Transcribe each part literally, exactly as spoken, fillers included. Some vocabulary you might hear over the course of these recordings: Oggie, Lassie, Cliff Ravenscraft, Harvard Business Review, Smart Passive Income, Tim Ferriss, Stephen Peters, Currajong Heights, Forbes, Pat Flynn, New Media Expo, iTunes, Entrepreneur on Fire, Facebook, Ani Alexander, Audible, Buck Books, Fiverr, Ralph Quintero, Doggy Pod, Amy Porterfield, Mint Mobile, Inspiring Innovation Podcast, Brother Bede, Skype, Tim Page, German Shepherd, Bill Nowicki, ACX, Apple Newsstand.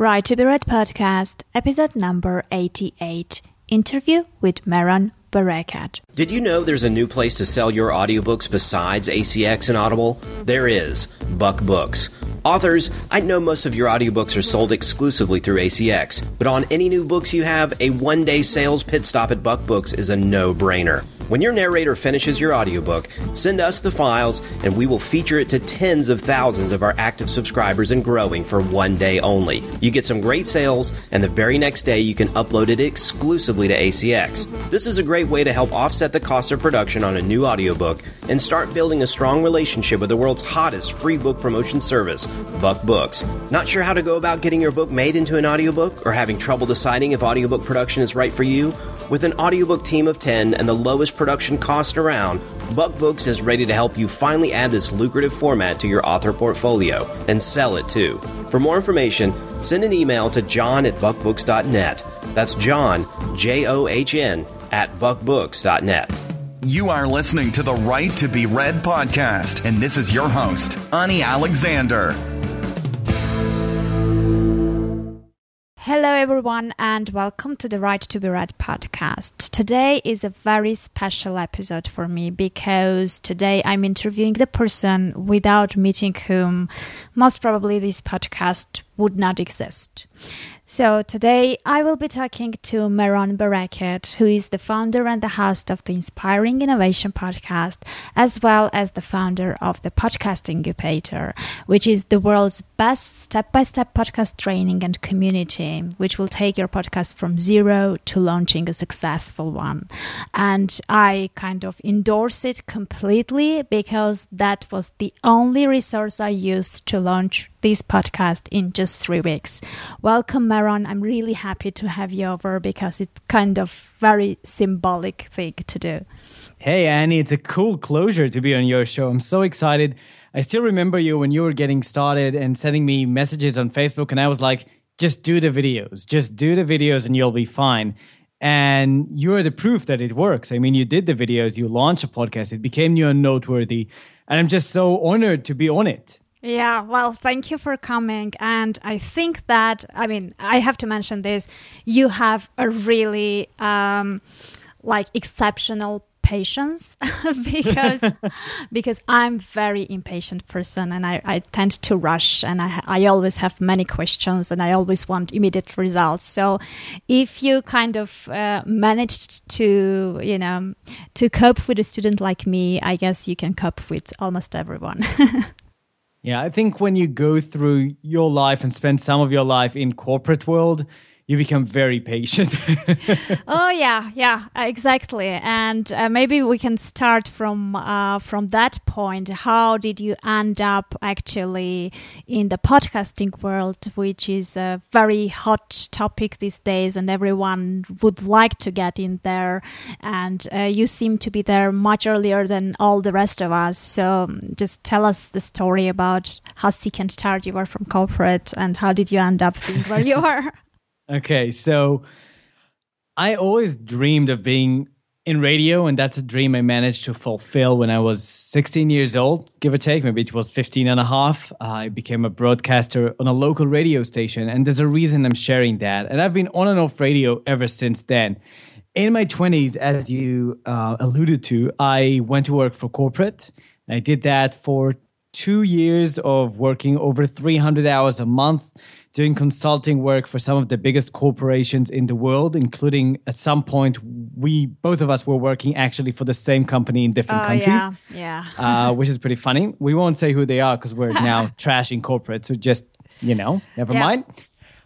Right to Be Read podcast, episode number eighty-eight, interview with Mehran Barakat. Did you know there's a new place to sell your audiobooks besides A C X and Audible? There is Buck Books. Authors, I know most of your audiobooks are sold exclusively through A C X, but on any new books you have, a one-day sales pit stop at Buck Books is a no-brainer. When your narrator finishes your audiobook, send us the files, and we will feature it to tens of thousands of our active subscribers and growing for one day only. You get some great sales, and the very next day you can upload it exclusively to A C X. This is a great way to help offset the cost of production on a new audiobook and start building a strong relationship with the world's hottest free book promotion service, Buck Books. Not sure how to go about getting your book made into an audiobook or having trouble deciding if audiobook production is right for you? With an audiobook team of ten and the lowest production cost around, Buck Books is ready to help you finally add this lucrative format to your author portfolio and sell it too. For more information, send an email to john at buckbooks dot net. That's John, J O H N, at buckbooks dot net. You are listening to the Right to Be Read podcast, and this is your host, Ani Alexander. Hello everyone and welcome to the Right to Be Read podcast. Today is a very special episode for me because today I'm interviewing the person without meeting whom most probably this podcast would not exist. So today I will be talking to Mehran Barakat, who is the founder and the host of the Inspiring Innovation Podcast, as well as the founder of the Podcast Incubator, which is the world's best step-by-step podcast training and community, which will take your podcast from zero to launching a successful one. And I kind of endorse it completely because that was the only resource I used to launch this podcast in just three weeks. Welcome, Mehran. I'm really happy to have you over because it's kind of very symbolic thing to do. Hey, Annie, it's a cool closure to be on your show. I'm so excited. I still remember you when you were getting started and sending me messages on Facebook, and I was like, just do the videos, just do the videos and you'll be fine. And you're the proof that it works. I mean, you did the videos, you launched a podcast, it became new and noteworthy. And I'm just so honored to be on it. Yeah, well, thank you for coming. And I think that, I mean, I have to mention this, you have a really um, like exceptional patience because because I'm very impatient person and I, I tend to rush and I, I always have many questions and I always want immediate results. So if you kind of uh, managed to, you know, to cope with a student like me, I guess you can cope with almost everyone. Yeah, I think when you go through your life and spend some of your life in corporate world, you become very patient. Oh, yeah, yeah, exactly. And uh, maybe we can start from uh, from that point. How did you end up actually in the podcasting world, which is a very hot topic these days and everyone would like to get in there? And uh, you seem to be there much earlier than all the rest of us. So just tell us the story about how sick and tired you were from corporate and how did you end up being where you are? Okay, so I always dreamed of being in radio, and that's a dream I managed to fulfill when I was sixteen years old, give or take. Maybe it was fifteen and a half. I became a broadcaster on a local radio station, and there's a reason I'm sharing that. And I've been on and off radio ever since then. In my twenties, as you uh, alluded to, I went to work for corporate. I did that for two years of working over three hundred hours a month, doing consulting work for some of the biggest corporations in the world, including at some point, we, both of us were working actually for the same company in different oh, countries, yeah, yeah. uh, which is pretty funny. We won't say who they are because we're now trashing corporate. So just, you know, never yeah. mind.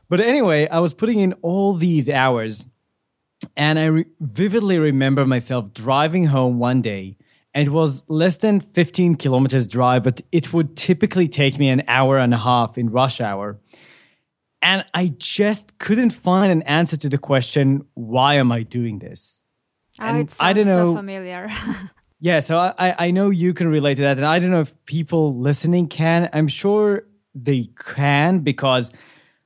But anyway, I was putting in all these hours and I re- vividly remember myself driving home one day. It was less than fifteen kilometers drive, but it would typically take me an hour and a half in rush hour. And I just couldn't find an answer to the question, why am I doing this? Oh, and it sounds I don't know, so familiar. Yeah, so I, I know you can relate to that. And I don't know if people listening can. I'm sure they can because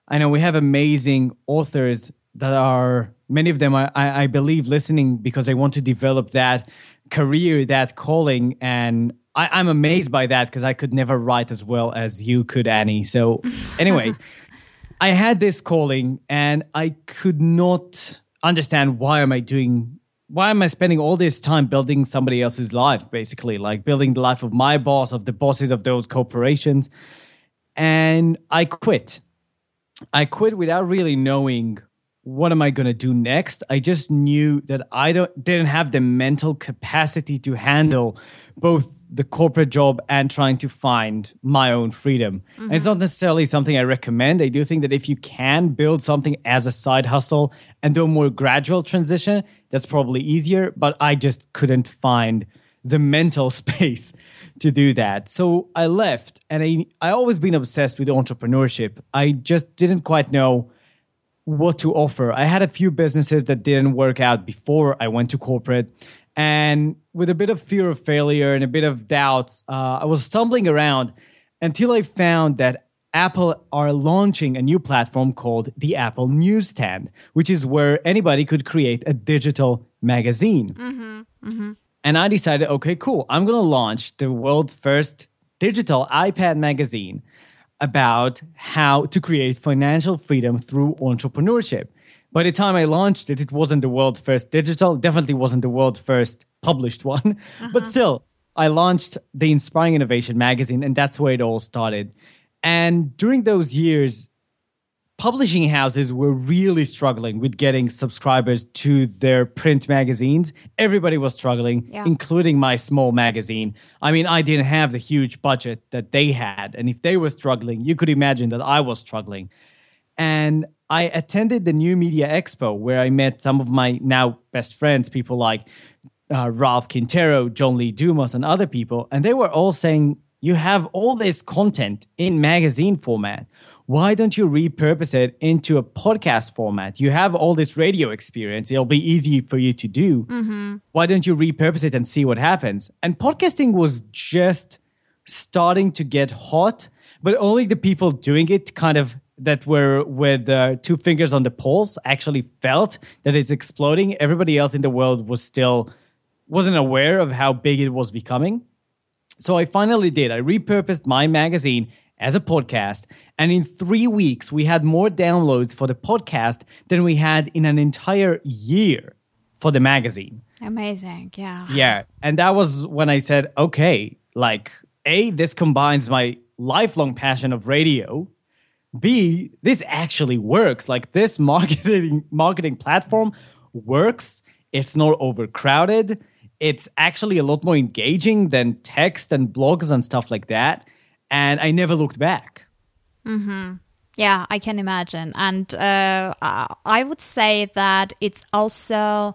I know we have amazing authors that are, many of them, I, I believe, listening because they want to develop that career, that calling, and I, I'm amazed by that because I could never write as well as you could, Annie. So anyway, I had this calling and I could not understand why am I doing, why am I spending all this time building somebody else's life, basically, like building the life of my boss, of the bosses of those corporations. And I quit. I quit without really knowing what am I going to do next. I just knew that I don't didn't have the mental capacity to handle both the corporate job and trying to find my own freedom. Mm-hmm. And it's not necessarily something I recommend. I do think that if you can build something as a side hustle and do a more gradual transition, that's probably easier. But I just couldn't find the mental space to do that. So I left, and I I always been obsessed with entrepreneurship. I just didn't quite know what to offer. I had a few businesses that didn't work out before I went to corporate. And with a bit of fear of failure and a bit of doubts, uh, I was stumbling around until I found that Apple are launching a new platform called the Apple Newsstand, which is where anybody could create a digital magazine. Mm-hmm, mm-hmm. And I decided, okay, cool. I'm going to launch the world's first digital iPad magazine about how to create financial freedom through entrepreneurship. By the time I launched it, it wasn't the world's first digital, definitely wasn't the world's first published one. Uh-huh. But still, I launched the Inspiring Innovation magazine, and that's where it all started. And during those years, publishing houses were really struggling with getting subscribers to their print magazines. Everybody was struggling, yeah. including my small magazine. I mean, I didn't have the huge budget that they had. And if they were struggling, you could imagine that I was struggling. And I attended the New Media Expo, where I met some of my now best friends, people like uh, Ralph Quintero, John Lee Dumas, and other people. And they were all saying, you have all this content in magazine format. Why don't you repurpose it into a podcast format? You have all this radio experience. It'll be easy for you to do. Mm-hmm. Why don't you repurpose it and see what happens? And podcasting was just starting to get hot, but only the people doing it kind of that were with uh, two fingers on the pulse actually felt that it's exploding. Everybody else in the world was still, wasn't aware of how big it was becoming. So I finally did. I repurposed my magazine as a podcast. And in three weeks, we had more downloads for the podcast than we had in an entire year for the magazine. Amazing, yeah. Yeah, and that was when I said, okay, like, A, this combines my lifelong passion of radio. B, this actually works. Like, this marketing marketing platform works. It's not overcrowded. It's actually a lot more engaging than text and blogs and stuff like that. And I never looked back. Mm-hmm. Yeah, I can imagine. And uh, I would say that it's also,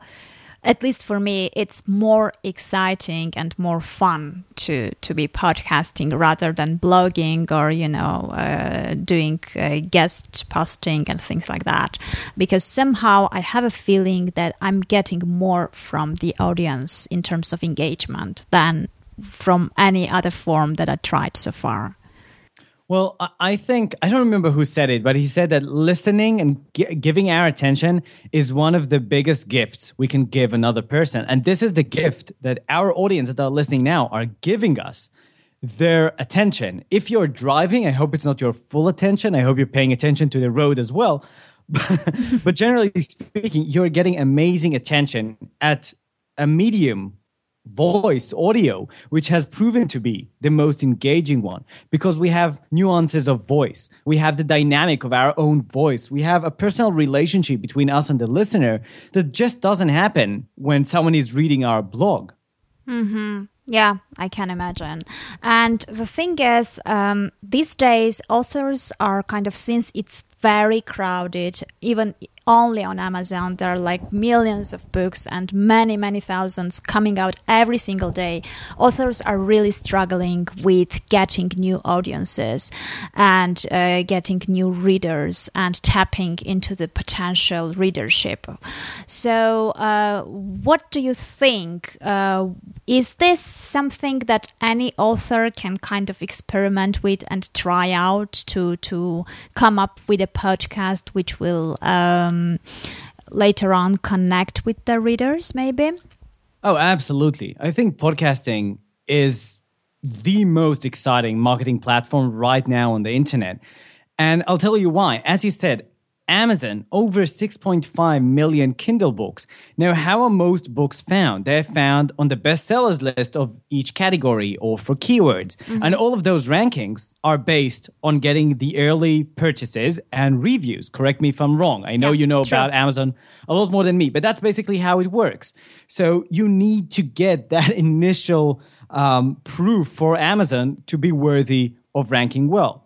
at least for me, it's more exciting and more fun to, to be podcasting rather than blogging or, you know, uh, doing uh, guest posting and things like that. Because somehow I have a feeling that I'm getting more from the audience in terms of engagement than from any other form that I tried so far. Well, I think, I don't remember who said it, but he said that listening and gi- giving our attention is one of the biggest gifts we can give another person. And this is the gift that our audience that are listening now are giving us, their attention. If you're driving, I hope it's not your full attention. I hope you're paying attention to the road as well. But generally speaking, you're getting amazing attention at a medium voice, audio, which has proven to be the most engaging one because we have nuances of voice. We have the dynamic of our own voice. We have a personal relationship between us and the listener that just doesn't happen when someone is reading our blog. Mm-hmm. Yeah, I can imagine. And the thing is, um, these days, authors are kind of, since it's very crowded, even only on Amazon, there are like millions of books and many, many thousands coming out every single day. Authors are really struggling with getting new audiences and uh, getting new readers and tapping into the potential readership. So uh, what do you think? Uh, is this something that any author can kind of experiment with and try out to, to come up with a podcast which will um, later on connect with the readers, maybe? Oh, absolutely. I think podcasting is the most exciting marketing platform right now on the internet. And I'll tell you why. As you said, Amazon, over six point five million Kindle books. Now, how are most books found? They're found on the bestsellers list of each category or for keywords. Mm-hmm. And all of those rankings are based on getting the early purchases and reviews. Correct me if I'm wrong. I know yeah, you know true. about Amazon a lot more than me, but that's basically how it works. So you need to get that initial um, proof for Amazon to be worthy of ranking well.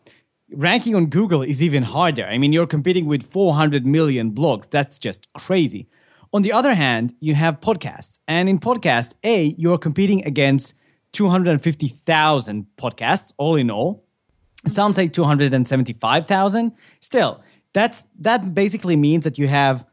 Ranking on Google is even harder. I mean, you're competing with four hundred million blogs. That's just crazy. On the other hand, you have podcasts. And in podcast A, you're competing against two hundred fifty thousand podcasts, all in all. Some say two hundred seventy-five thousand. Still, that's that basically means that you have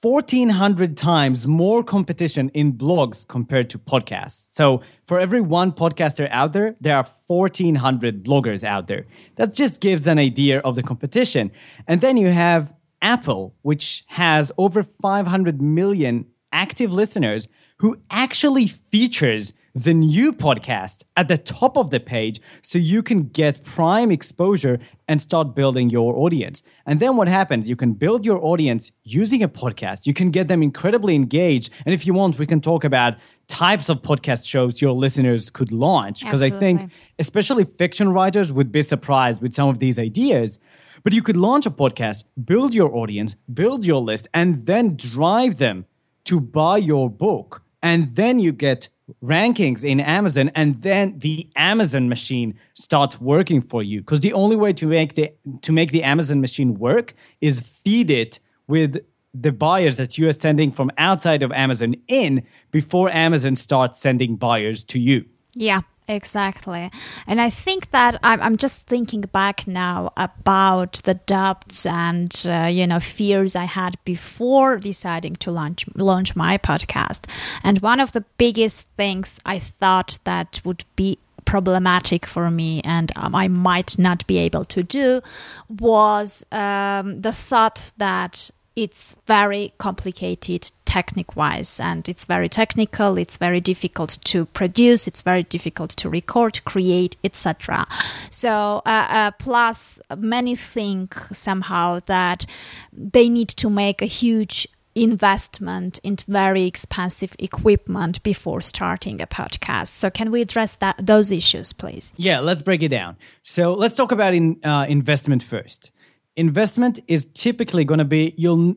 fourteen hundred times more competition in blogs compared to podcasts. So for every one podcaster out there, there are fourteen hundred bloggers out there. That just gives an idea of the competition. And then you have Apple, which has over five hundred million active listeners who actually features the new podcast at the top of the page so you can get prime exposure and start building your audience. And then what happens? You can build your audience using a podcast. You can get them incredibly engaged. And if you want, we can talk about types of podcast shows your listeners could launch. Because I think especially fiction writers would be surprised with some of these ideas. But you could launch a podcast, build your audience, build your list, and then drive them to buy your book. And then you get rankings in Amazon, and then the Amazon machine starts working for you. Because the only way to make the to make the Amazon machine work is feed it with the buyers that you are sending from outside of Amazon in before Amazon starts sending buyers to you. Yeah, exactly. And I think that I'm, I'm just thinking back now about the doubts and uh, you know fears I had before deciding to launch launch my podcast. And one of the biggest things I thought that would be problematic for me and um, I might not be able to do was um, the thought that it's very complicated technique-wise, and it's very technical, it's very difficult to produce, it's very difficult to record, create, et cetera. So uh, uh, plus many think somehow that they need to make a huge investment in very expensive equipment before starting a podcast. So can we address that those issues, please? Yeah, let's break it down. So let's talk about in, uh, investment first. Investment is typically going to be, you'll,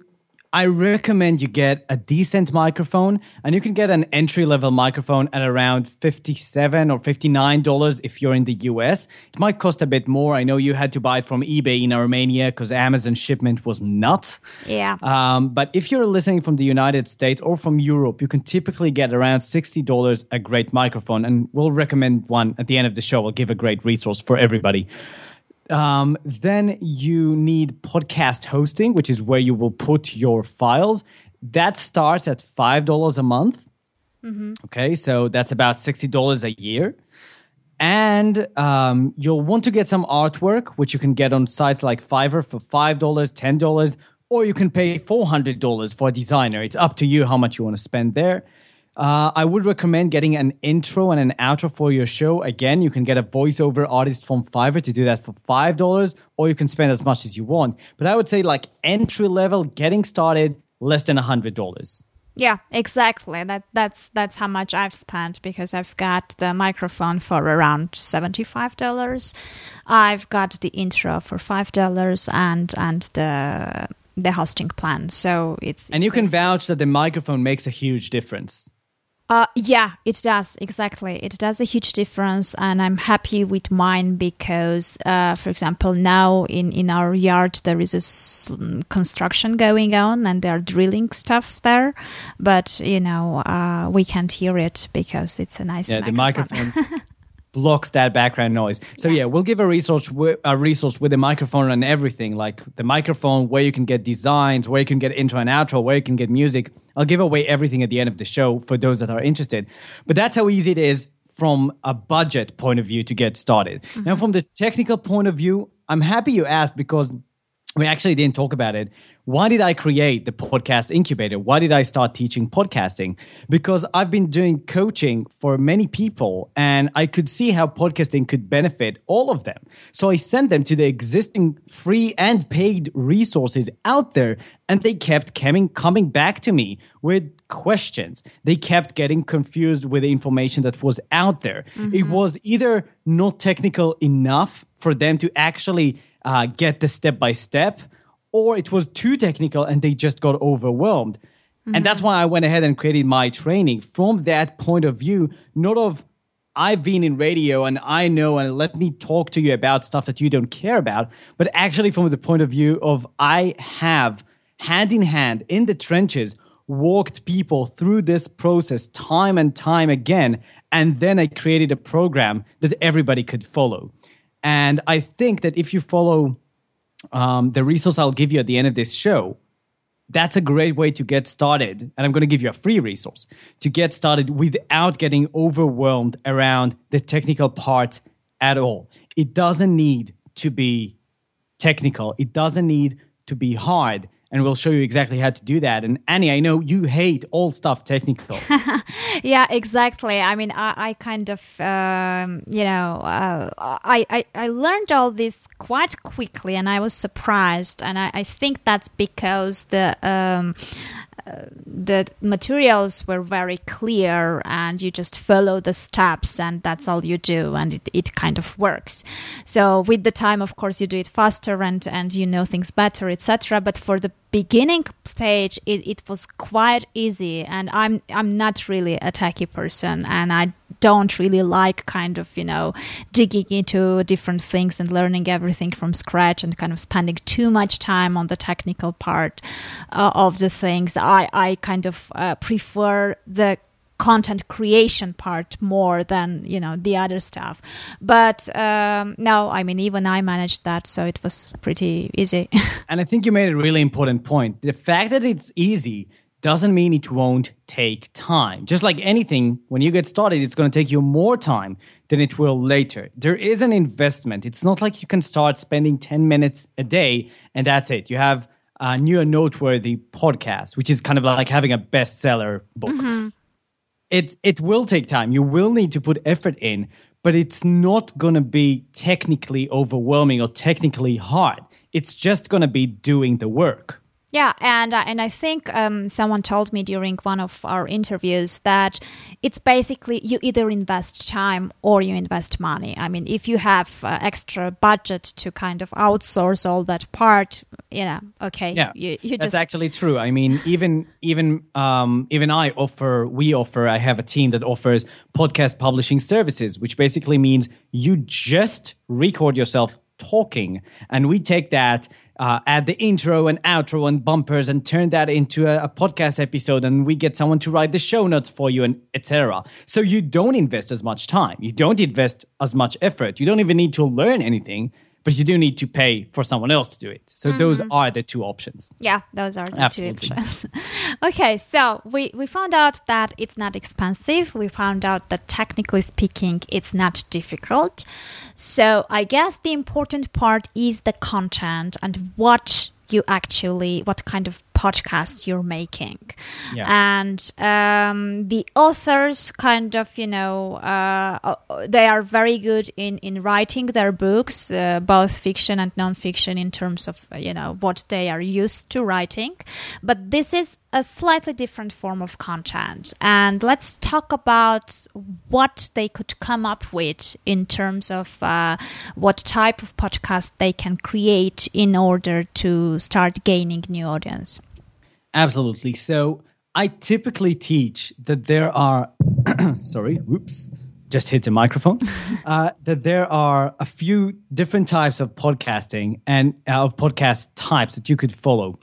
I recommend you get a decent microphone, and you can get an entry-level microphone at around fifty-seven dollars or fifty-nine dollars if you're in the U S. It might cost a bit more. I know you had to buy it from eBay in Armenia because Amazon shipment was nuts. Yeah. Um, but if you're listening from the United States or from Europe, you can typically get around sixty dollars a great microphone, and we'll recommend one at the end of the show. We'll give a great resource for everybody. Um, then you need podcast hosting, which is where you will put your files. That starts at five dollars a month. Mm-hmm. Okay, so that's about sixty dollars a year. And um, you'll want to get some artwork, which you can get on sites like Fiverr for five dollars, ten dollars, or you can pay four hundred dollars for a designer. It's up to you how much you want to spend there. Uh, I would recommend getting an intro and an outro for your show. Again, you can get a voiceover artist from Fiverr to do that for five dollars, or you can spend as much as you want. But I would say like entry level, getting started, less than one hundred dollars. Yeah, exactly. That that's that's how much I've spent, because I've got the microphone for around seventy-five dollars. I've got the intro for five dollars and and the the hosting plan. So it's And you can vouch that the microphone makes a huge difference. Uh, yeah, it does. Exactly. It does a huge difference. And I'm happy with mine because, uh, for example, now in, in our yard, there is a s- construction going on and they're drilling stuff there. But, you know, uh, we can't hear it because it's a nice yeah, microphone. The microphone blocks that background noise. So yeah, we'll give a resource, a resource with a microphone and everything, like the microphone, where you can get designs, where you can get intro and outro, where you can get music. I'll give away everything at the end of the show for those that are interested. But that's how easy it is from a budget point of view to get started. Mm-hmm. Now, from the technical point of view, I'm happy you asked because we actually didn't talk about it. Why did I create the Podcast Incubator? Why did I start teaching podcasting? Because I've been doing coaching for many people and I could see how podcasting could benefit all of them. So I sent them to the existing free and paid resources out there, and they kept coming, coming back to me with questions. They kept getting confused with the information that was out there. Mm-hmm. It was either not technical enough for them to actually uh, get the step-by-step, or it was too technical and they just got overwhelmed. Mm-hmm. And that's why I went ahead and created my training from that point of view, not of I've been in radio and I know and let me talk to you about stuff that you don't care about, but actually from the point of view of I have hand in hand in the trenches walked people through this process time and time again. And then I created a program that everybody could follow. And I think that if you follow Um, the resource I'll give you at the end of this show, that's a great way to get started. And I'm going to give you a free resource to get started without getting overwhelmed around the technical part at all. It doesn't need to be technical. It doesn't need to be hard. And we'll show you exactly how to do that. And Annie, I know you hate all stuff technical. Yeah, exactly. I mean, I, I kind of, um, you know, uh, I, I, I learned all this quite quickly and I was surprised. And I, I think that's because the... Um, the materials were very clear and you just follow the steps and that's all you do, and it, it kind of works. So with the time, of course, you do it faster and, and you know things better, et cetera. But for the beginning stage, it, it was quite easy, and I'm I'm not really a techie person and I don't really like kind of, you know, digging into different things and learning everything from scratch and kind of spending too much time on the technical part uh, of the things. I, I kind of uh, prefer the content creation part more than, you know, the other stuff. But um, no, I mean, even I managed that, so it was pretty easy. And I think you made a really important point. The fact that it's easy doesn't mean it won't take time. Just like anything, when you get started, it's going to take you more time than it will later. There is an investment. It's not like you can start spending ten minutes a day and that's it. You have a new and noteworthy podcast, which is kind of like having a bestseller book. Mm-hmm. It, it will take time. You will need to put effort in, but it's not going to be technically overwhelming or technically hard. It's just going to be doing the work. Yeah, and uh, and I think um, someone told me during one of our interviews that it's basically you either invest time or you invest money. I mean, if you have uh, extra budget to kind of outsource all that part, you know, okay, yeah, you, you that's just... actually true. I mean, even even um, even I offer, we offer. I have a team that offers podcast publishing services, which basically means you just record yourself talking, and we take that. Uh, add the intro and outro and bumpers and turn that into a, a podcast episode, and we get someone to write the show notes for you, and et cetera. So you don't invest as much time. You don't invest as much effort. You don't even need to learn anything, but you do need to pay for someone else to do it. So mm-hmm. those are the two options. Yeah, those are the Absolutely. two options. Okay, so we, we found out that it's not expensive. We found out that technically speaking, it's not difficult. So I guess the important part is the content and what you actually, what kind of podcast you're making. Yeah. And um, the authors kind of, you know, uh, they are very good in, in writing their books, uh, both fiction and non-fiction in terms of, you know, what they are used to writing. But this is a slightly different form of content. And let's talk about what they could come up with in terms of uh, what type of podcast they can create in order to start gaining new audience. Absolutely. So I typically teach that there are, sorry, whoops, just hit the microphone, uh, that there are a few different types of podcasting and uh, of podcast types that you could follow.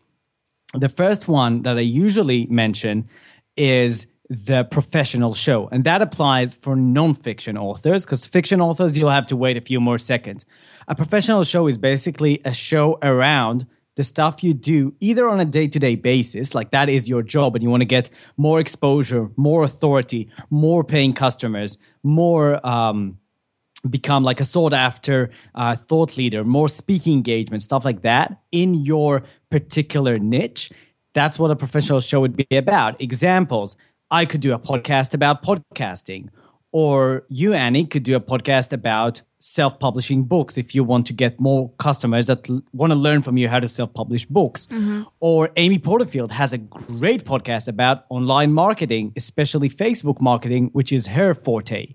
The first one that I usually mention is the professional show. And that applies for nonfiction authors, because fiction authors, you'll have to wait a few more seconds. A professional show is basically a show around the stuff you do either on a day-to-day basis, like that is your job and you want to get more exposure, more authority, more paying customers, more um, become like a sought after uh, thought leader, more speaking engagement, stuff like that in your particular niche. That's what a professional show would be about. Examples, I could do a podcast about podcasting, or you, Annie, could do a podcast about self-publishing books if you want to get more customers that l- want to learn from you how to self-publish books. Mm-hmm. Or Amy Porterfield has a great podcast about online marketing, especially Facebook marketing, which is her forte.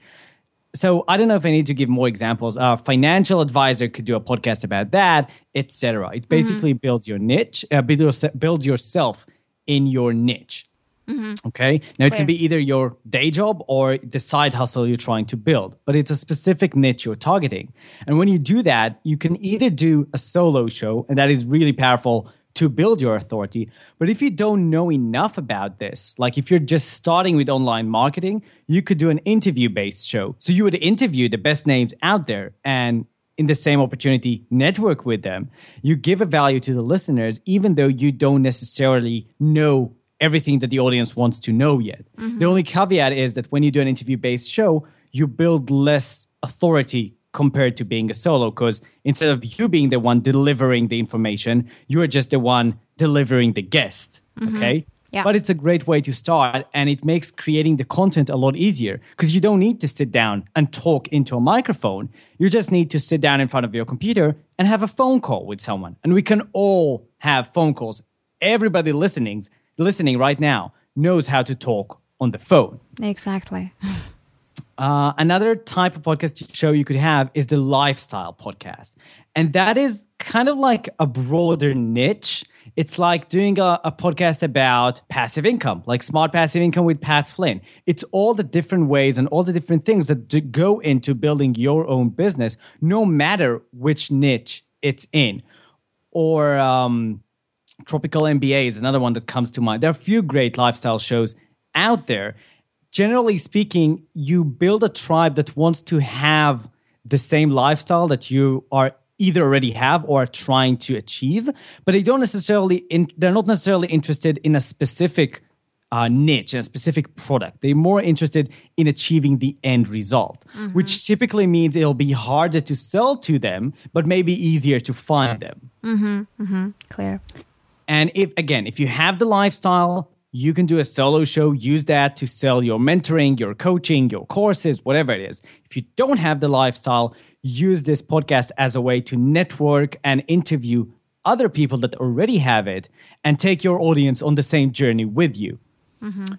So I don't know if I need to give more examples. Our financial advisor could do a podcast about that, et cetera. It basically mm-hmm. builds your niche, uh, builds yourself in your niche. Mm-hmm. Okay. Now it Clear. Can be either your day job or the side hustle you're trying to build, but it's a specific niche you're targeting. And when you do that, you can either do a solo show, and that is really powerful to build your authority. But if you don't know enough about this, like if you're just starting with online marketing, you could do an interview-based show. So you would interview the best names out there and in the same opportunity, network with them. You give a value to the listeners, even though you don't necessarily know everything that the audience wants to know yet. Mm-hmm. The only caveat is that when you do an interview-based show, you build less authority compared to being a solo, because instead of you being the one delivering the information, you are just the one delivering the guest, mm-hmm. okay? Yeah. But it's a great way to start, and it makes creating the content a lot easier because you don't need to sit down and talk into a microphone. You just need to sit down in front of your computer and have a phone call with someone. And we can all have phone calls. Everybody listening, listening right now knows how to talk on the phone. Exactly. Uh, another type of podcast show you could have is the lifestyle podcast. And that is kind of like a broader niche. It's like doing a, a podcast about passive income, like Smart Passive Income with Pat Flynn. It's all the different ways and all the different things that go into building your own business, no matter which niche it's in. Or um, Tropical M B A is another one that comes to mind. There are a few great lifestyle shows out there. Generally speaking, you build a tribe that wants to have the same lifestyle that you are either already have or are trying to achieve, but they don't necessarily in, they're not necessarily interested in a specific uh, niche, a specific product. They're more interested in achieving the end result, mm-hmm. which typically means it'll be harder to sell to them, but maybe easier to find them. Mm-hmm. Mm-hmm. Clear. And if again, if you have the lifestyle, you can do a solo show, use that to sell your mentoring, your coaching, your courses, whatever it is. If you don't have the lifestyle, use this podcast as a way to network and interview other people that already have it and take your audience on the same journey with you. Mm-hmm.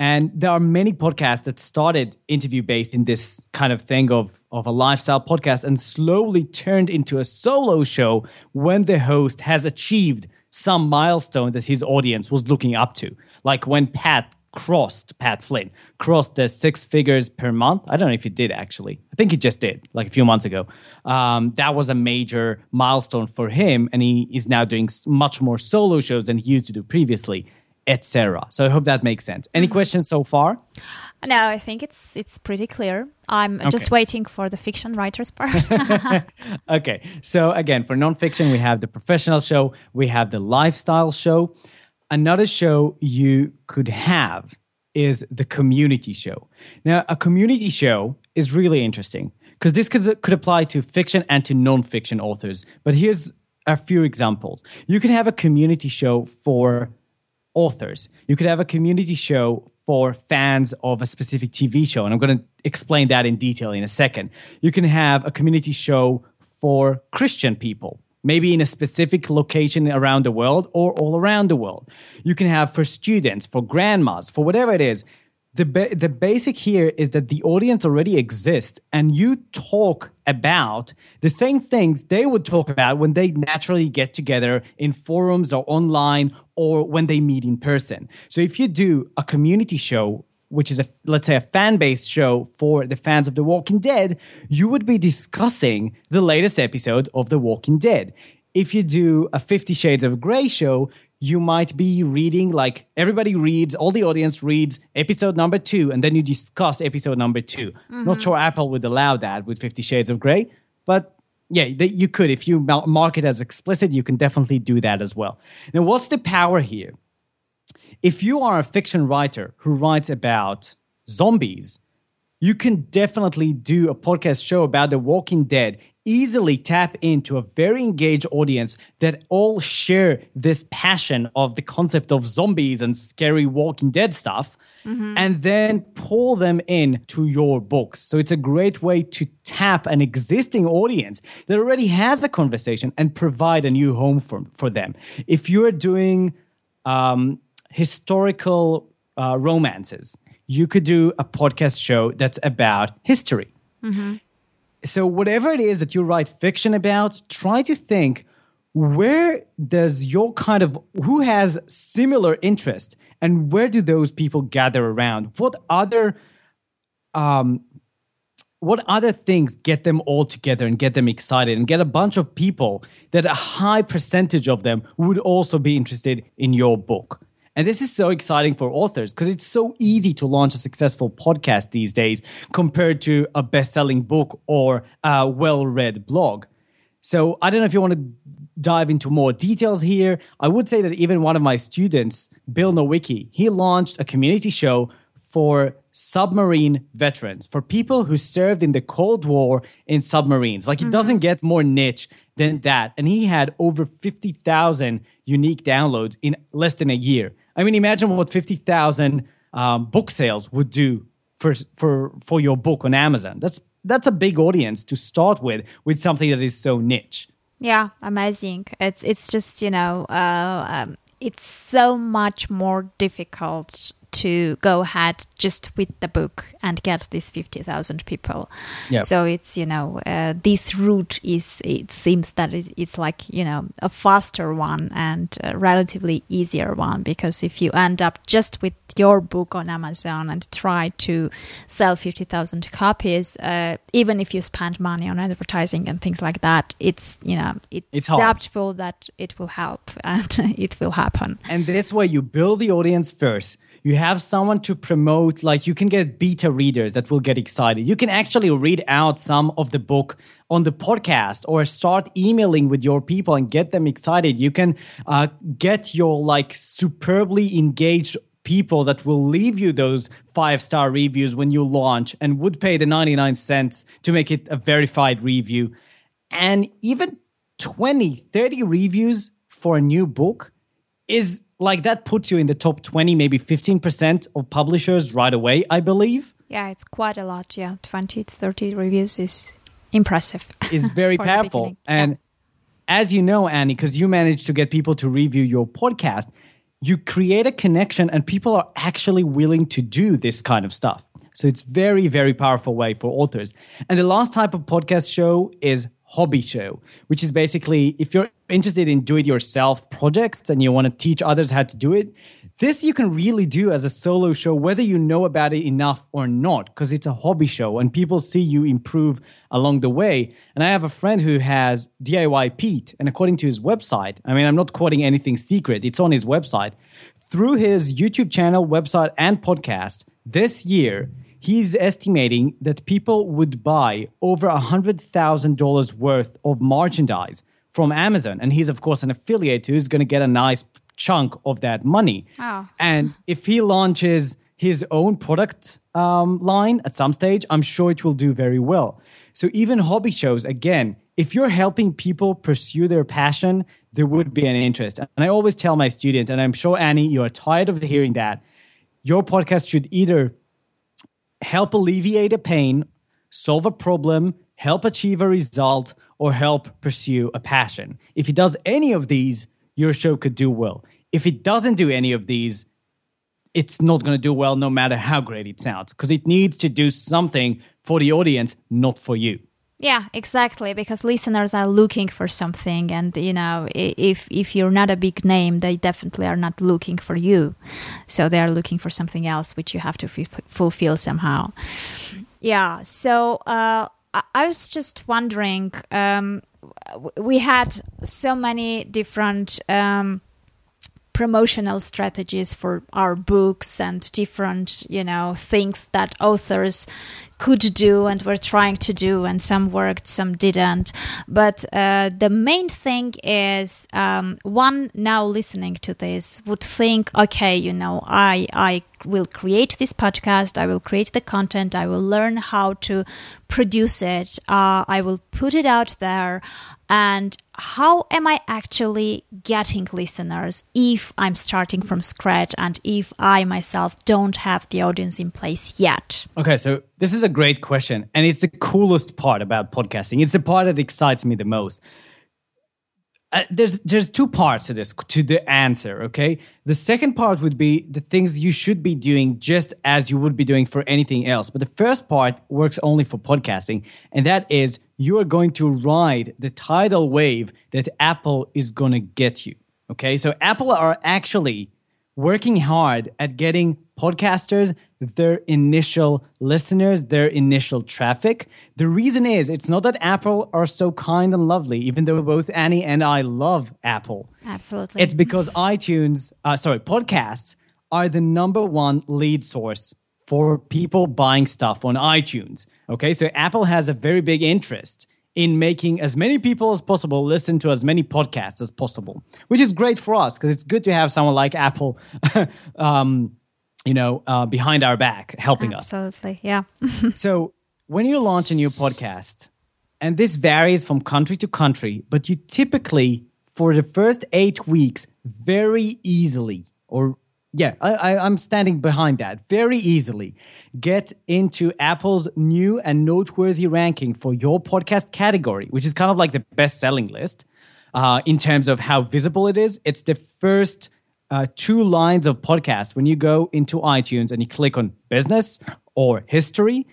And there are many podcasts that started interview-based in this kind of thing of, of a lifestyle podcast and slowly turned into a solo show when the host has achieved some milestone that his audience was looking up to. Like when Pat crossed, Pat Flynn, crossed the six figures per month. I don't know if he did actually. I think he just did like a few months ago. Um, that was a major milestone for him. And he is now doing much more solo shows than he used to do previously, et cetera. So I hope that makes sense. Any questions so far? No, I think it's it's pretty clear. I'm okay. just waiting for the fiction writers part. Okay. So again, for nonfiction, we have the professional show. We have the lifestyle show. Another show you could have is the community show. Now, a community show is really interesting because this could, could apply to fiction and to nonfiction authors. But here's a few examples. You could have a community show for authors. You could have a community show for fans of a specific T V show. And I'm going to explain that in detail in a second. You can have a community show for Christian people, maybe in a specific location around the world or all around the world. You can have for students, for grandmas, for whatever it is. The ba- the basic here is that the audience already exists and you talk about the same things they would talk about when they naturally get together in forums or online or when they meet in person. So if you do a community show, which is, a let's say, a fan-based show for the fans of The Walking Dead, you would be discussing the latest episodes of The Walking Dead. If you do a Fifty Shades of Grey show, you might be reading, like everybody reads, all the audience reads episode number two, and then you discuss episode number two. Mm-hmm. Not sure Apple would allow that with Fifty Shades of Grey, but yeah, you could. If you mark it as explicit, you can definitely do that as well. Now, what's the power here? If you are a fiction writer who writes about zombies, you can definitely do a podcast show about The Walking Dead, easily tap into a very engaged audience that all share this passion of the concept of zombies and scary Walking Dead stuff, mm-hmm. and then pull them in to your books. So it's a great way to tap an existing audience that already has a conversation and provide a new home for, for them. If you're doing um, historical uh, romances, you could do a podcast show that's about history. Mm-hmm. So whatever it is that you write fiction about, try to think, where does your kind of, who has similar interest, and where do those people gather around? What other, um, what other things get them all together and get them excited and get a bunch of people that a high percentage of them would also be interested in your book? And this is so exciting for authors because it's so easy to launch a successful podcast these days compared to a best-selling book or a well-read blog. So I don't know if you want to dive into more details here. I would say that even one of my students, Bill Nowicki, he launched a community show for submarine veterans, for people who served in the Cold War in submarines. Like, mm-hmm. it doesn't get more niche than that. And he had over fifty thousand unique downloads in less than a year. I mean, imagine what fifty thousand um, book sales would do for for for your book on Amazon. That's that's a big audience to start with, with something that is so niche. Yeah, amazing. It's it's just, you know, uh, um, it's so much more difficult to go ahead just with the book and get these fifty thousand people. Yep. So it's, you know, uh, this route is, it seems that it's like, you know, a faster one and a relatively easier one, because if you end up just with your book on Amazon and try to sell fifty thousand copies, uh, even if you spend money on advertising and things like that, it's, you know, it's, it's doubtful that it will help and it will happen. And this way you build the audience first. You have someone to promote, like you can get beta readers that will get excited. You can actually read out some of the book on the podcast or start emailing with your people and get them excited. You can uh, get your like superbly engaged people that will leave you those five-star reviews when you launch and would pay the ninety-nine cents to make it a verified review. And even twenty, thirty reviews for a new book is like that puts you in the top twenty, maybe fifteen percent of publishers right away, I believe. Yeah, it's quite a lot. Yeah, twenty to thirty reviews is impressive. It's very powerful. And yeah. As you know, Annie, because you managed to get people to review your podcast, you create a connection and people are actually willing to do this kind of stuff. So it's very, very powerful way for authors. And the last type of podcast show is hobby show, which is basically if you're interested in do-it-yourself projects and you want to teach others how to do it, this you can really do as a solo show, whether you know about it enough or not, because it's a hobby show and people see you improve along the way. And I have a friend who has D I Y Pete, and according to his website, I mean, I'm not quoting anything secret, it's on his website, through his YouTube channel, website, and podcast this year, he's estimating that people would buy over one hundred thousand dollars worth of merchandise from Amazon. And he's, of course, an affiliate who's going to get a nice chunk of that money. Oh. And if he launches his own product um, line at some stage, I'm sure it will do very well. So even hobby shows, again, if you're helping people pursue their passion, there would be an interest. And I always tell my student, and I'm sure, Annie, you are tired of hearing that, your podcast should either help alleviate a pain, solve a problem, help achieve a result, or help pursue a passion. If it does any of these, your show could do well. If it doesn't do any of these, it's not going to do well no matter how great it sounds, because it needs to do something for the audience, not for you. Yeah, exactly, because listeners are looking for something, and you know, if if you're not a big name, they definitely are not looking for you. So they are looking for something else which you have to f- fulfill somehow. Yeah, so uh, I was just wondering, um, we had so many different um, promotional strategies for our books and different, you know, things that authors could do and were trying to do, and some worked, some didn't. But uh, the main thing is um, one now listening to this would think, okay, you know, I I will create this podcast, I will create the content, I will learn how to produce it, uh, I will put it out there, and how am I actually getting listeners if I'm starting from scratch and if I myself don't have the audience in place yet? Okay, so this is a great question, and it's the coolest part about podcasting. It's the part that excites me the most. Uh, there's there's two parts to this, to the answer, okay? The second part would be the things you should be doing just as you would be doing for anything else. But the first part works only for podcasting, and that is you are going to ride the tidal wave that Apple is going to get you, okay? So Apple are actually working hard at getting podcasters their initial listeners, their initial traffic. The reason is, it's not that Apple are so kind and lovely, even though both Annie and I love Apple. Absolutely. It's because iTunes, uh, sorry, podcasts are the number one lead source for people buying stuff on iTunes. Okay, so Apple has a very big interest in making as many people as possible listen to as many podcasts as possible, which is great for us because it's good to have someone like Apple um, you know, uh, behind our back helping Absolutely, us. Absolutely, yeah. So when you launch a new podcast, and this varies from country to country, but you typically, for the first eight weeks, very easily, or Yeah, I, I, I'm standing behind that. Very easily get into Apple's new and noteworthy ranking for your podcast category, which is kind of like the best-selling list uh, in terms of how visible it is. It's the first uh, two lines of podcast. When you go into iTunes and you click on business or history,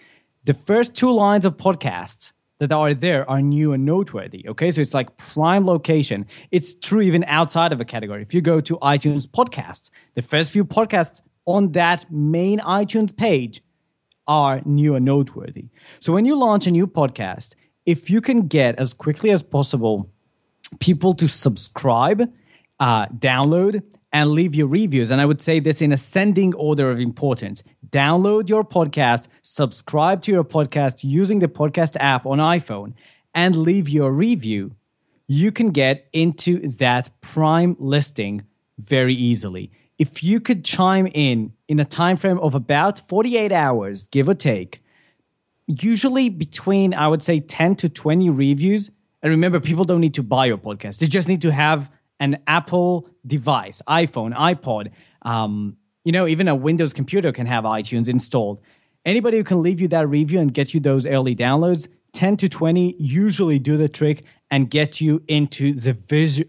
the first two lines of podcasts that are there are new and noteworthy, okay? So it's like prime location. It's true even outside of a category. If you go to iTunes podcasts, the first few podcasts on that main iTunes page are new and noteworthy. So when you launch a new podcast, if you can get as quickly as possible people to subscribe, uh, download, and leave your reviews, and I would say this in ascending order of importance. Download your podcast, subscribe to your podcast using the podcast app on iPhone, and leave your review, you can get into that prime listing very easily. If you could chime in in a time frame of about forty-eight hours, give or take, usually between, I would say, ten to twenty reviews, and remember, people don't need to buy your podcast. They just need to have an Apple device, iPhone, iPod, um, you know, even a Windows computer can have iTunes installed. Anybody who can leave you that review and get you those early downloads, ten to twenty usually do the trick and get you into the vis-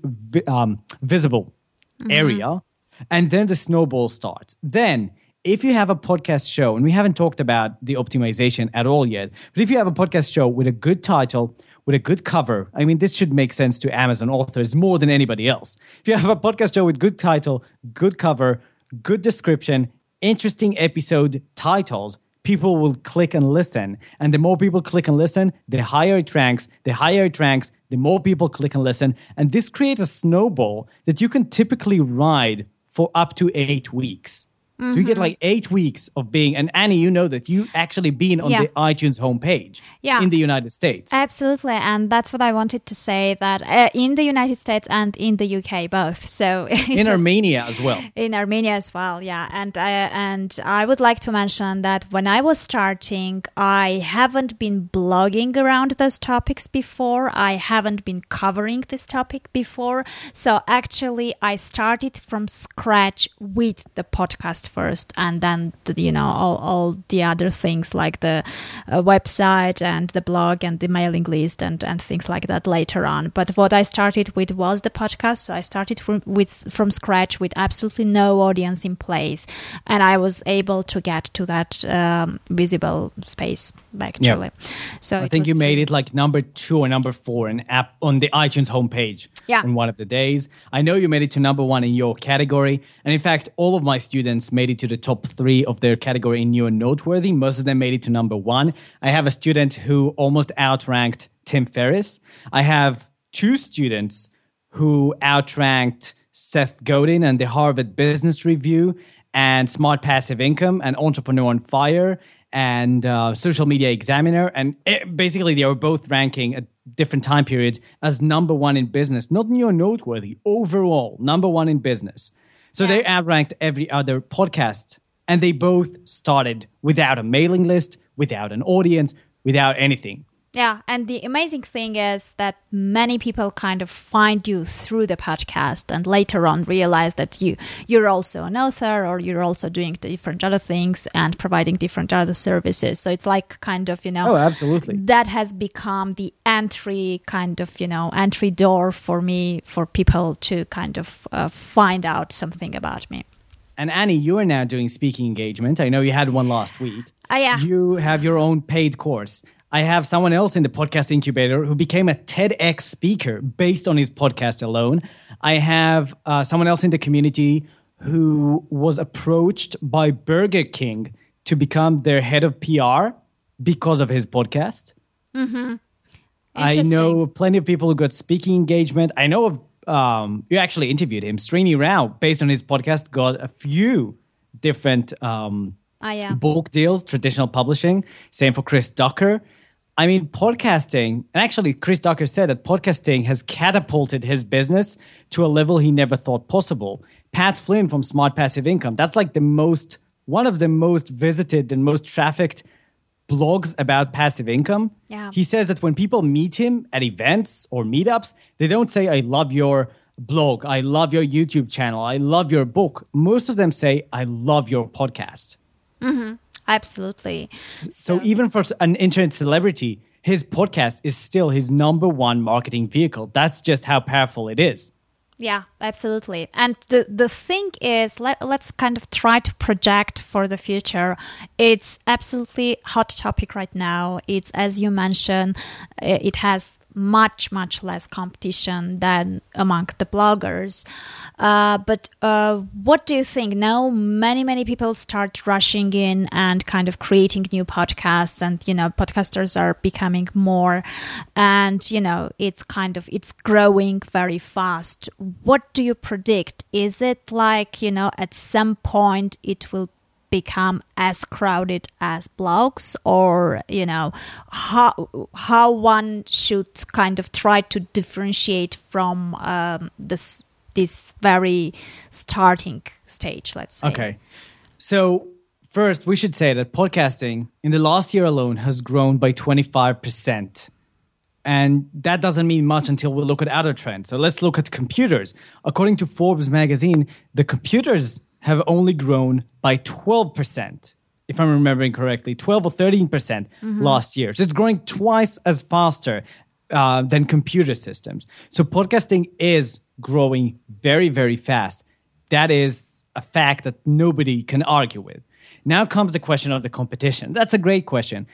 um, visible mm-hmm. area. And then the snowball starts. Then if you have a podcast show, and we haven't talked about the optimization at all yet, but if you have a podcast show with a good title, with a good cover. I mean, this should make sense to Amazon authors more than anybody else. If you have a podcast show with good title, good cover, good description, interesting episode titles, people will click and listen. And the more people click and listen, the higher it ranks, the higher it ranks, the more people click and listen. And this creates a snowball that you can typically ride for up to eight weeks. Mm-hmm. So you get like eight weeks of being, and Annie, you know that you actually been on yeah. the iTunes homepage yeah. in the United States. Absolutely. And that's what I wanted to say, that uh, in the United States and in the U K, both. So in was, Armenia as well. In Armenia as well. Yeah. And I, and I would like to mention that when I was starting, I haven't been blogging around those topics before. I haven't been covering this topic before. So actually I started from scratch with the podcast first, and then the, you know, all, all the other things like the uh, website and the blog and the mailing list and, and things like that later on. But what I started with was the podcast. So I started from, with, from scratch with absolutely no audience in place, and I was able to get to that um, visible space actually. Yeah. So I think was, you made it like number two or number four in app on the iTunes homepage yeah. on one of the days. I know you made it to number one in your category, and in fact, all of my students made it to the top three of their category in new and noteworthy. Most of them made it to number one. I have a student who almost outranked Tim Ferriss. I have two students who outranked Seth Godin and the Harvard Business Review, and Smart Passive Income, and Entrepreneur on Fire, and uh, Social Media Examiner. And it, basically, they were both ranking at different time periods as number one in business. Not new or noteworthy, overall, number one in business. So yeah. They outranked every other podcast. And they both started without a mailing list, without an audience, without anything. Yeah, and the amazing thing is that many people kind of find you through the podcast and later on realize that you, you're also an author, or you're also doing different other things and providing different other services. So it's like kind of, you know... Oh, absolutely. That has become the entry kind of, you know, entry door for me, for people to kind of uh, find out something about me. And Annie, you are now doing speaking engagement. I know you had one last week. Oh, yeah. You have your own paid course. I have someone else in the Podcast Incubator who became a TEDx speaker based on his podcast alone. I have uh, someone else in the community who was approached by Burger King to become their head of P R because of his podcast. Mm-hmm. I know plenty of people who got speaking engagement. I know of Um, you actually interviewed him. Strini Rao, based on his podcast, got a few different um, oh, yeah. book deals, traditional publishing. Same for Chris Ducker. I mean, podcasting, and actually Chris Ducker said that podcasting has catapulted his business to a level he never thought possible. Pat Flynn from Smart Passive Income, that's like the most, one of the most visited and most trafficked blogs about passive income. Yeah. He says that when people meet him at events or meetups, they don't say, I love your blog, I love your YouTube channel, I love your book. Most of them say, I love your podcast. Mm-hmm. Absolutely. So, so even for an internet celebrity, his podcast is still his number one marketing vehicle. That's just how powerful it is. Yeah, absolutely. And the, the thing is, let, let's kind of try to project for the future. It's absolutely hot topic right now. It's, as you mentioned, it has much, much less competition than among the bloggers. Uh, but uh, what do you think? Now, many, many people start rushing in and kind of creating new podcasts, and, you know, podcasters are becoming more, and, you know, it's kind of, it's growing very fast. What do you predict? Is it like, you know, at some point it will become as crowded as blogs, or, you know, how how one should kind of try to differentiate from um, this this very starting stage, let's say? Okay. So first, we should say that podcasting in the last year alone has grown by twenty-five percent. And that doesn't mean much until we look at other trends. So let's look at computers. According to Forbes magazine, the computers have only grown by twelve percent, if I'm remembering correctly, twelve or thirteen percent mm-hmm. last year. So it's growing twice as faster uh, than computer systems. So podcasting is growing very, very fast. That is a fact that nobody can argue with. Now comes the question of the competition. That's a great question.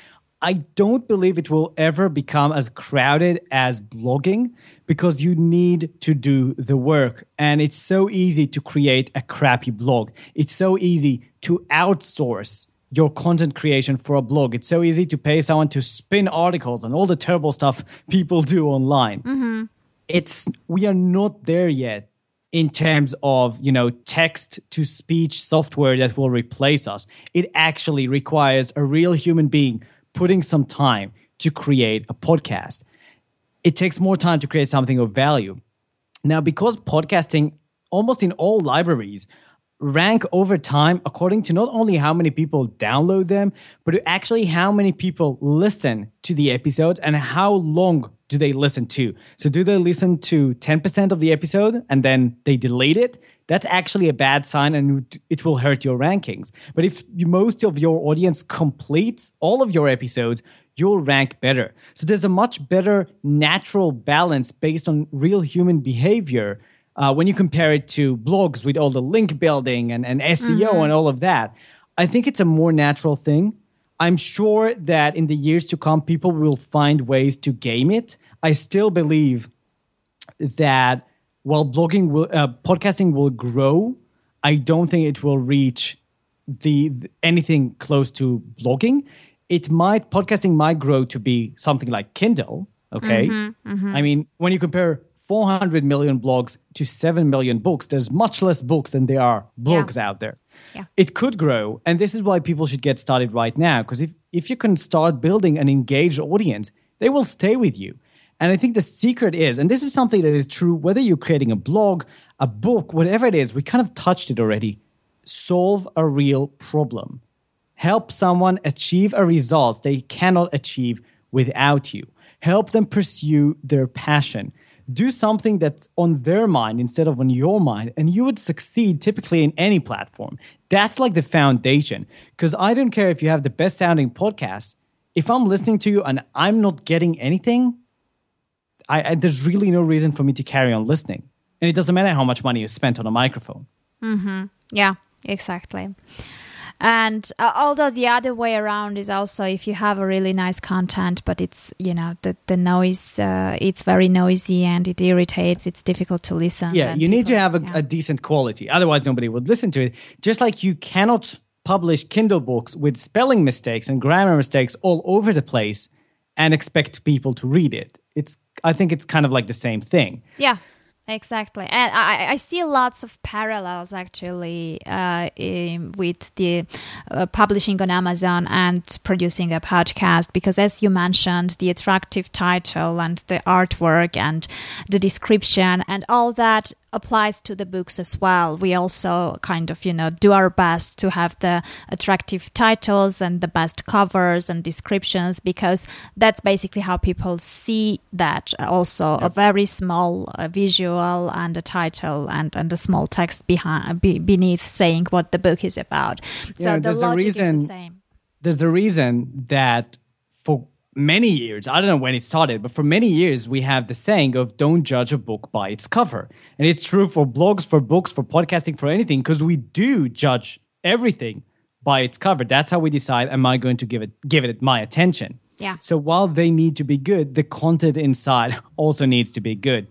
I don't believe it will ever become as crowded as blogging, because you need to do the work. And it's so easy to create a crappy blog. It's so easy to outsource your content creation for a blog. It's so easy to pay someone to spin articles and all the terrible stuff people do online. Mm-hmm. It's we are not there yet in terms of, you know, text-to-speech software that will replace us. It actually requires a real human being putting some time to create a podcast. It takes more time to create something of value. Now, because podcasting, almost in all libraries, rank over time according to not only how many people download them, but actually how many people listen to the episode and how long do they listen to. So do they listen to ten percent of the episode and then they delete it? That's actually a bad sign, and it will hurt your rankings. But if most of your audience completes all of your episodes, you'll rank better. So there's a much better natural balance based on real human behavior uh, when you compare it to blogs with all the link building and, and S E O mm-hmm. and all of that. I think it's a more natural thing. I'm sure that in the years to come, people will find ways to game it. I still believe that while blogging will, uh, podcasting will grow, I don't think it will reach the anything close to blogging. It might podcasting might grow to be something like Kindle. Okay, mm-hmm, mm-hmm. I mean, when you compare four hundred million blogs to seven million books. There's much less books than there are blogs yeah. out there. Yeah. It could grow. And this is why people should get started right now. Because if, if you can start building an engaged audience, they will stay with you. And I think the secret is, and this is something that is true, whether you're creating a blog, a book, whatever it is, we kind of touched it already. Solve a real problem. Help someone achieve a result they cannot achieve without you. Help them pursue their passion. Do something that's on their mind instead of on your mind, and you would succeed typically in any platform. That's like the foundation. Because I don't care if you have the best sounding podcast. If I'm listening to you and I'm not getting anything, I, I, there's really no reason for me to carry on listening. And it doesn't matter how much money you spent on a microphone. Mm-hmm. Yeah, exactly. And uh, although the other way around is also if you have a really nice content, but it's, you know, the, the noise, uh, it's very noisy and it irritates, it's difficult to listen. Yeah, you people, need to have a, yeah. a decent quality. Otherwise, nobody would listen to it. Just like you cannot publish Kindle books with spelling mistakes and grammar mistakes all over the place and expect people to read it. It's, I think it's kind of like the same thing. Yeah. Exactly. And I, I see lots of parallels actually uh, in, with the uh, publishing on Amazon and producing a podcast, because as you mentioned, the attractive title and the artwork and the description and all that applies to the books as well. We also kind of, you know, do our best to have the attractive titles and the best covers and descriptions, because that's basically how people see that. Also, yep. a very small uh, visual and a title and, and a small text behind be, beneath saying what the book is about. Yeah, so the logic reason, is the same. There's a reason that for many years, I don't know when it started, but for many years, we have the saying of don't judge a book by its cover. And it's true for blogs, for books, for podcasting, for anything, because we do judge everything by its cover. That's how we decide, am I going to give it give it my attention? Yeah. So while they need to be good, the content inside also needs to be good.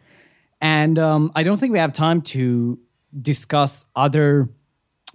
And um, I don't think we have time to discuss other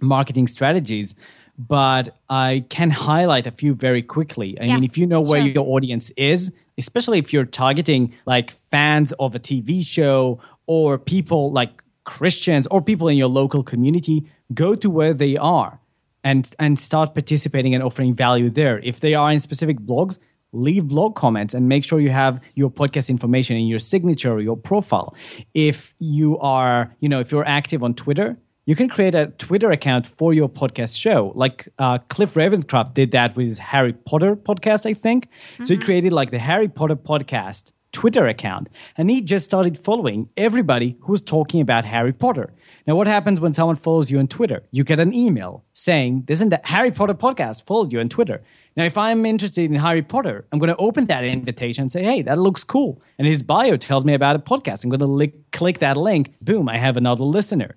marketing strategies, but I can highlight a few very quickly. I yeah, mean, if you know where sure. your audience is, especially if you're targeting like fans of a T V show or people like Christians or people in your local community, go to where they are and, and start participating and offering value there. If they are in specific blogs, leave blog comments and make sure you have your podcast information in your signature or your profile. If you are, you know, if you're active on Twitter, you can create a Twitter account for your podcast show. Like uh, Cliff Ravenscraft did that with his Harry Potter podcast, I think. Mm-hmm. So he created like the Harry Potter podcast Twitter account. And he just started following everybody who's talking about Harry Potter. Now, what happens when someone follows you on Twitter? You get an email saying, this and that Harry Potter podcast followed you on Twitter. Now, if I'm interested in Harry Potter, I'm going to open that invitation and say, hey, that looks cool. And his bio tells me about a podcast. I'm going to li- click that link. Boom, I have another listener.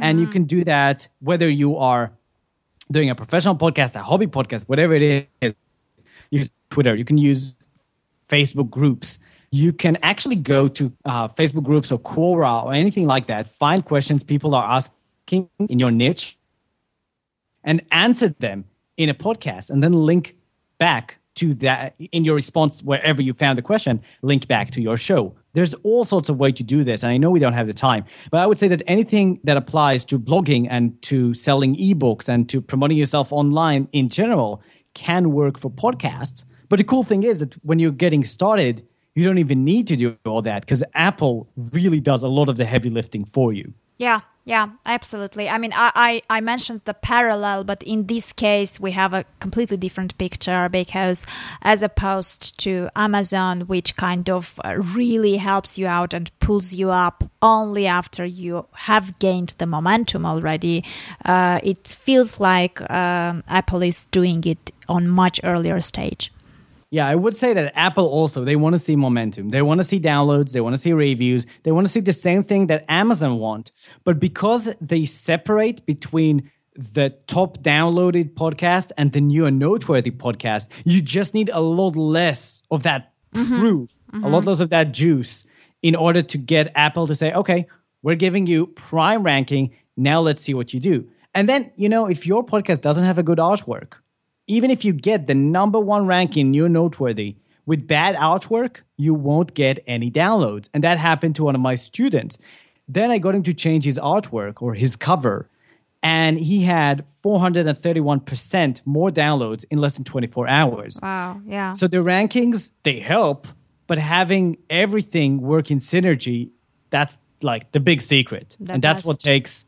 And you can do that whether you are doing a professional podcast, a hobby podcast, whatever it is. Use Twitter. You can use Facebook groups. You can actually go to uh, Facebook groups or Quora or anything like that. Find questions people are asking in your niche and answer them in a podcast, and then link back to that in your response wherever you found the question, link back to your show. There's all sorts of ways to do this, and I know we don't have the time, but I would say that anything that applies to blogging and to selling ebooks and to promoting yourself online in general can work for podcasts. But the cool thing is that when you're getting started, you don't even need to do all that, because Apple really does a lot of the heavy lifting for you. Yeah. Yeah, absolutely. I mean, I, I, I mentioned the parallel, but in this case, we have a completely different picture, because as opposed to Amazon, which kind of really helps you out and pulls you up only after you have gained the momentum already, uh, it feels like um, Apple is doing it on much earlier stage. Yeah, I would say that Apple also, they want to see momentum. They want to see downloads. They want to see reviews. They want to see the same thing that Amazon want. But because they separate between the top downloaded podcast and the new and noteworthy podcast, you just need a lot less of that mm-hmm. proof, mm-hmm. a lot less of that juice in order to get Apple to say, okay, we're giving you prime ranking. Now let's see what you do. And then, you know, if your podcast doesn't have a good artwork, even if you get the number one ranking, you're noteworthy, With bad outwork, you won't get any downloads. And that happened to one of my students. Then I got him to change his artwork or his cover, and he had four hundred thirty-one percent more downloads in less than twenty-four hours. Wow, yeah. So the rankings, they help, but having everything work in synergy, that's like the big secret. The and that's best. what takes,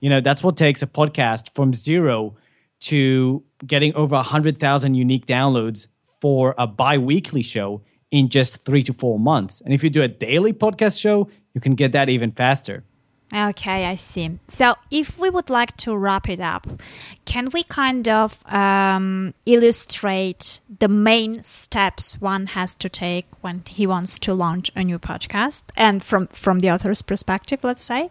you know, that's what takes a podcast from zero to getting over one hundred thousand unique downloads for a bi-weekly show in just three to four months. And if you do a daily podcast show, you can get that even faster. Okay, I see. So if we would like to wrap it up, can we kind of um, illustrate the main steps one has to take when he wants to launch a new podcast, and from, from the author's perspective, let's say?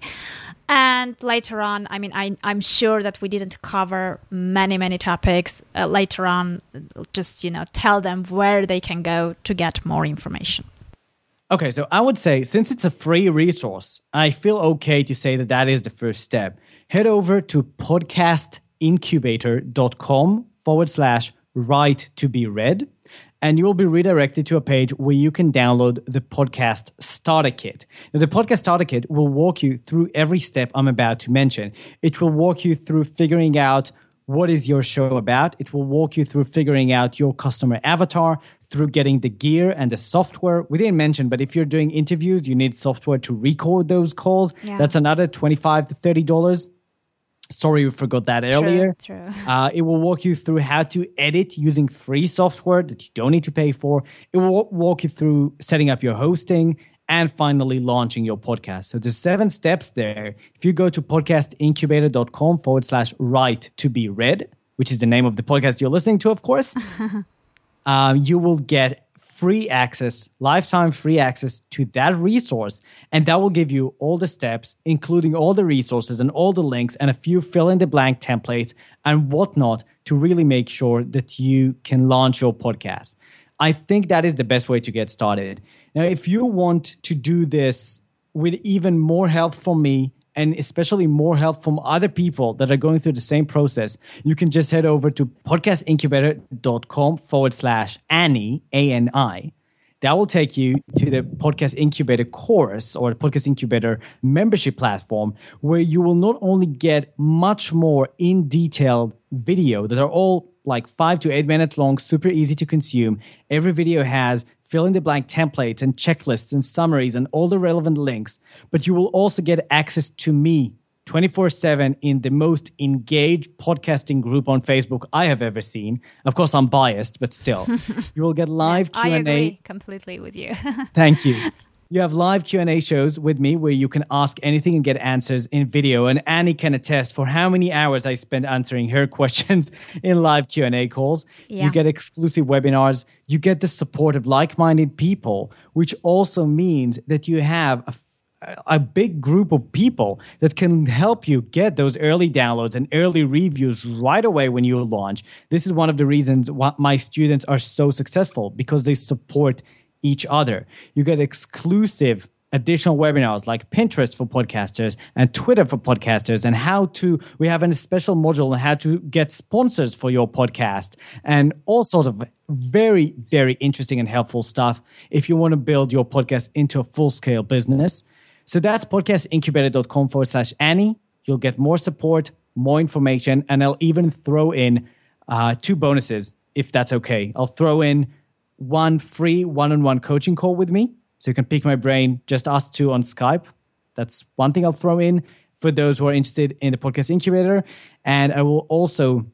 And later on, I mean, I, I'm sure that we didn't cover many, many topics. Uh, later on, just, you know, tell them where they can go to get more information. Okay, so I would say, since it's a free resource, I feel okay to say that that is the first step. Head over to podcast incubator dot com forward slash right to be read, and you will be redirected to a page where you can download the Podcast Starter Kit. Now, the Podcast Starter Kit will walk you through every step I'm about to mention. It will walk you through figuring out what is your show about. It will walk you through figuring out your customer avatar, through getting the gear and the software. We didn't mention, but if you're doing interviews, you need software to record those calls. Yeah. That's another twenty-five to thirty dollars. Sorry, we forgot that true, earlier. True. Uh, it will walk you through how to edit using free software that you don't need to pay for. It will walk you through setting up your hosting, and finally launching your podcast. So there's seven steps there. If you go to podcast incubator dot com forward slash right to be read, which is the name of the podcast you're listening to, of course, um, you will get free access, lifetime free access to that resource. And that will give you all the steps, including all the resources and all the links and a few fill-in-the-blank templates and whatnot to really make sure that you can launch your podcast. I think that is the best way to get started. Now, if you want to do this with even more help from me, and especially more help from other people that are going through the same process, you can just head over to podcast incubator dot com forward slash Annie, A N I. That will take you to the Podcast Incubator course or the Podcast Incubator membership platform, where you will not only get much more in detailed video that are all like five to eight minutes long, super easy to consume. Every video has fill-in-the-blank templates and checklists and summaries and all the relevant links. But you will also get access to me twenty-four seven in the most engaged podcasting group on Facebook I have ever seen. Of course, I'm biased, but still. You will get live Q and A. I agree completely with you. Thank you. You have live Q and A shows with me where you can ask anything and get answers in video. And Annie can attest for how many hours I spent answering her questions in live Q and A calls. Yeah. You get exclusive webinars. You get the support of like-minded people, which also means that you have a a big group of people that can help you get those early downloads and early reviews right away when you launch. This is one of the reasons why my students are so successful, because they support each other. You get exclusive additional webinars like Pinterest for podcasters and Twitter for podcasters, and how to, we have a special module on how to get sponsors for your podcast and all sorts of very, very interesting and helpful stuff if you want to build your podcast into a full-scale business. So that's podcast incubator dot com forward slash Annie. You'll get more support, more information, and I'll even throw in uh, two bonuses, if that's okay. I'll throw in one free one-on-one coaching call with me, so you can pick my brain, just us two on Skype. That's one thing I'll throw in for those who are interested in the Podcast Incubator. And I will also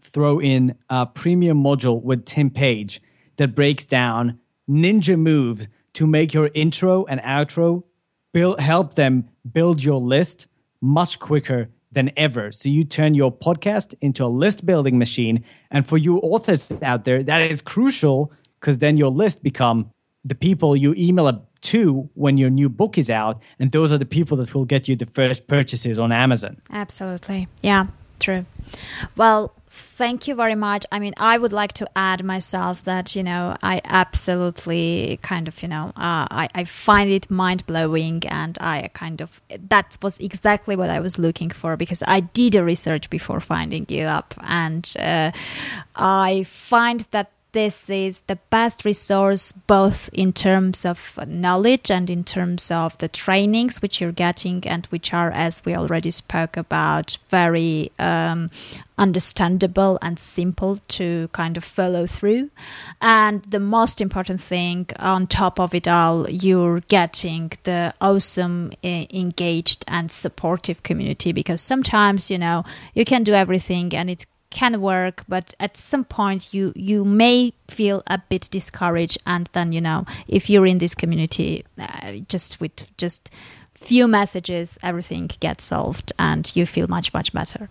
throw in a premium module with Tim Page that breaks down ninja moves to make your intro and outro Build, help them build your list much quicker than ever. So you turn your podcast into a list building machine. And for you authors out there, that is crucial, because then your list become the people you email to when your new book is out. And those are the people that will get you the first purchases on Amazon. Absolutely. Yeah, true. Well, thank you very much. I mean, I would like to add myself that, you know, I absolutely kind of, you know, uh, I, I find it mind-blowing, and I kind of, that was exactly what I was looking for, because I did a research before finding you up, and uh, I find that this is the best resource, both in terms of knowledge and in terms of the trainings which you're getting, and which are, as we already spoke about, very um, understandable and simple to kind of follow through. And the most important thing, on top of it all, you're getting the awesome, engaged and supportive community, because sometimes, you know, you can do everything and it can work, but at some point you you may feel a bit discouraged, and then, you know, if you're in this community, uh, just with just few messages, everything gets solved and you feel much much better.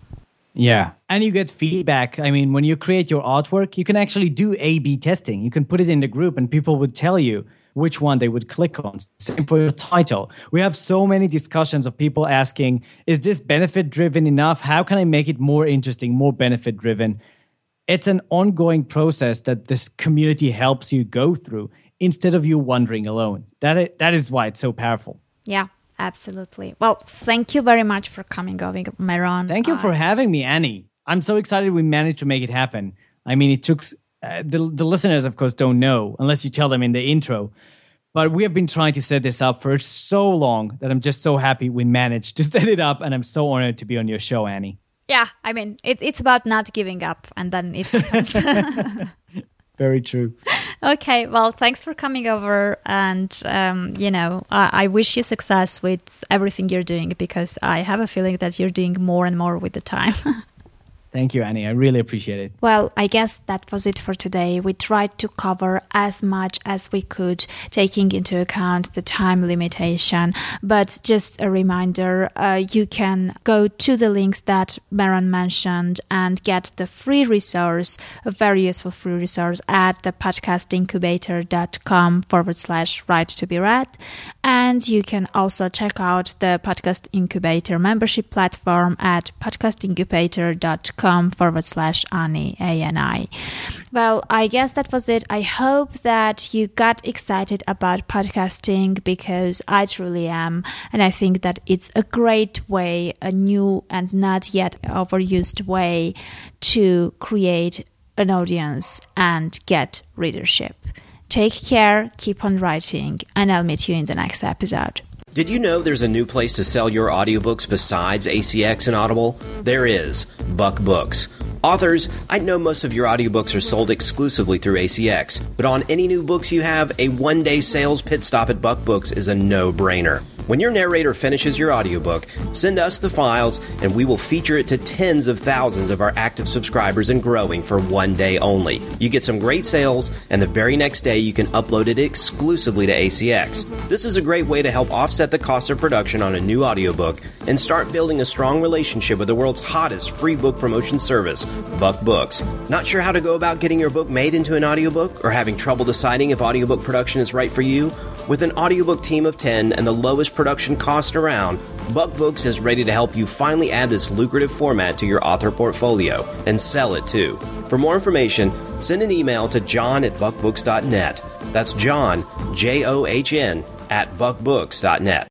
Yeah. And you get feedback. I mean, when you create your artwork, you can actually do A B testing. You can put it in the group and people would tell you which one they would click on. Same for your title. We have so many discussions of people asking, is this benefit-driven enough? How can I make it more interesting, more benefit-driven? It's an ongoing process that this community helps you go through instead of you wandering alone. That that is why it's so powerful. Yeah. Absolutely. Well, thank you very much for coming over, Mehran. Thank you uh, for having me, Annie. I'm so excited we managed to make it happen. I mean, it took... Uh, the, the listeners, of course, don't know unless you tell them in the intro. But we have been trying to set this up for so long that I'm just so happy we managed to set it up. And I'm so honored to be on your show, Annie. Yeah. I mean, it, it's about not giving up. And then it becomes... Very true. Okay, well, thanks for coming over, and um, you know, I-, I wish you success with everything you're doing, because I have a feeling that you're doing more and more with the time. Thank you, Annie. I really appreciate it. Well, I guess that was it for today. We tried to cover as much as we could, taking into account the time limitation. But just a reminder, uh, you can go to the links that Mehran mentioned and get the free resource, a very useful free resource, at the podcastincubator.com forward slash right to be read. And you can also check out the Podcast Incubator membership platform at podcastincubator dot com. Com forward slash Annie, A N I. Well, I guess that was it. I hope that you got excited about podcasting, because I truly am. And I think that it's a great way, a new and not yet overused way to create an audience and get readership. Take care, keep on writing, and I'll meet you in the next episode. Did you know there's a new place to sell your audiobooks besides A C X and Audible? There is Buck Books. Authors, I know most of your audiobooks are sold exclusively through A C X, but on any new books you have, a one-day sales pit stop at Buck Books is a no-brainer. When your narrator finishes your audiobook, send us the files and we will feature it to tens of thousands of our active subscribers and growing for one day only. You get some great sales, and the very next day you can upload it exclusively to A C X. This is a great way to help offset the cost of production on a new audiobook and start building a strong relationship with the world's hottest free book promotion service, Buck Books. Not sure how to go about getting your book made into an audiobook, or having trouble deciding if audiobook production is right for you? With an audiobook team of ten and the lowest production cost around, Buck Books is ready to help you finally add this lucrative format to your author portfolio and sell it too. For more information, send an email to john at buckbooks dot net. That's John, J O H N, at buckbooks dot net.